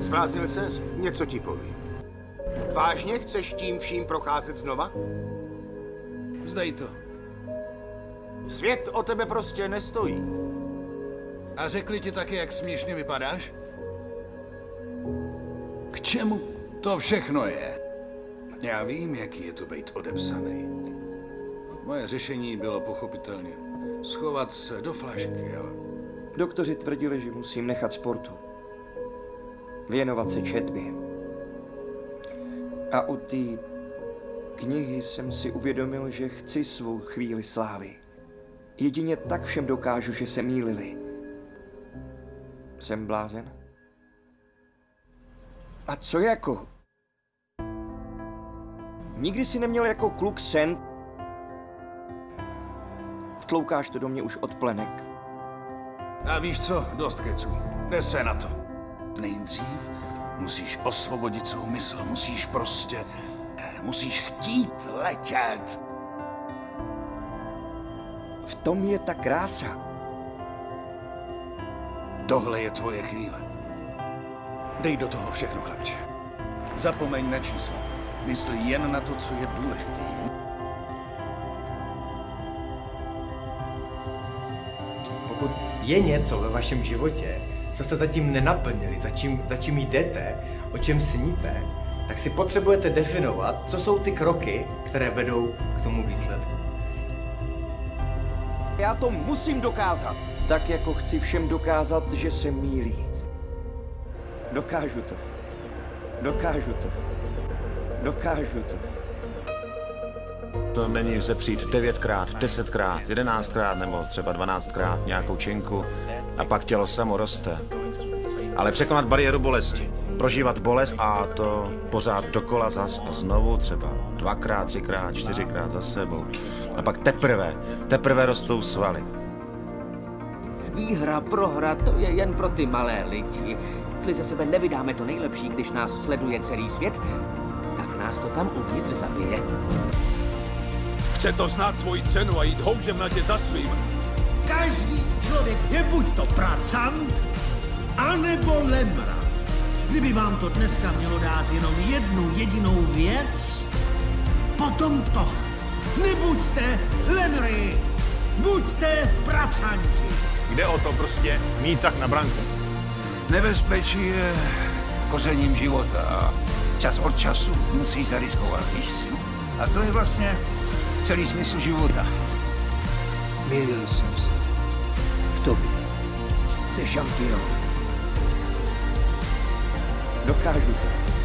Zbláznil ses? Něco ti povím. Vážně chceš tím vším procházet znova? Vzdej to. Svět o tebe prostě nestojí. A řekli ti taky, jak směšně vypadáš? K čemu to všechno je? Já vím, jaký je to být odepsaný. Moje řešení bylo pochopitelně schovat se do flašky, ale... Doktoři tvrdili, že musím nechat sportu. Věnovat se četbě. A u té knihy jsem si uvědomil, že chci svou chvíli slávy. Jedině tak všem dokážu, že se mýlili. Jsem blázen? A co jako? Nikdy si neměl jako kluk sen. Tloukáš to do mě už od plenek. A víš co? Dost keců. Jde se na to. Nejdřív musíš osvobodit svou mysl. Musíš prostě... Musíš chtít letět. V tom je ta krása. Tohle je tvoje chvíle. Dej do toho všechno, chlapče. Zapomeň na čísla. Mysli jen na to, co je důležité. Pokud je něco ve vašem životě, co jste zatím nenaplnili, za čím jdete, o čem sníte, tak si potřebujete definovat, co jsou ty kroky, které vedou k tomu výsledku. Já to musím dokázat. Tak jako chci všem dokázat, že se mýlí. Dokážu to. Dokážu to. Dokážu to. To není vzepřít 9krát, 10krát, 11krát nebo třeba 12krát nějakou činku a pak tělo samo roste. Ale překonat bariéru bolesti, prožívat bolest a to pořád dokola zas a znovu, třeba 2krát, 3krát, 4krát za sebou. A pak teprve rostou svaly. Výhra, prohra, to je jen pro ty malé lidi. Když ze sebe nevydáme to nejlepší, když nás sleduje celý svět, tak nás to tam uvnitř zabije. Chce to znát svoji cenu a jít houžem na tě za svým. Každý člověk je buď to pracant, anebo lemra. Kdyby vám to dneska mělo dát jenom jednu jedinou věc, potom to. Nebuďte lemry, buďte pracanti. Jde o to prostě mít tak na branku. Nebezpečí je kořením života a čas od času musí zariskovat, víš si. A to je vlastně celý smysl života. Mýlil jsem se. V tobě. Jsi šampion. Dokážu to.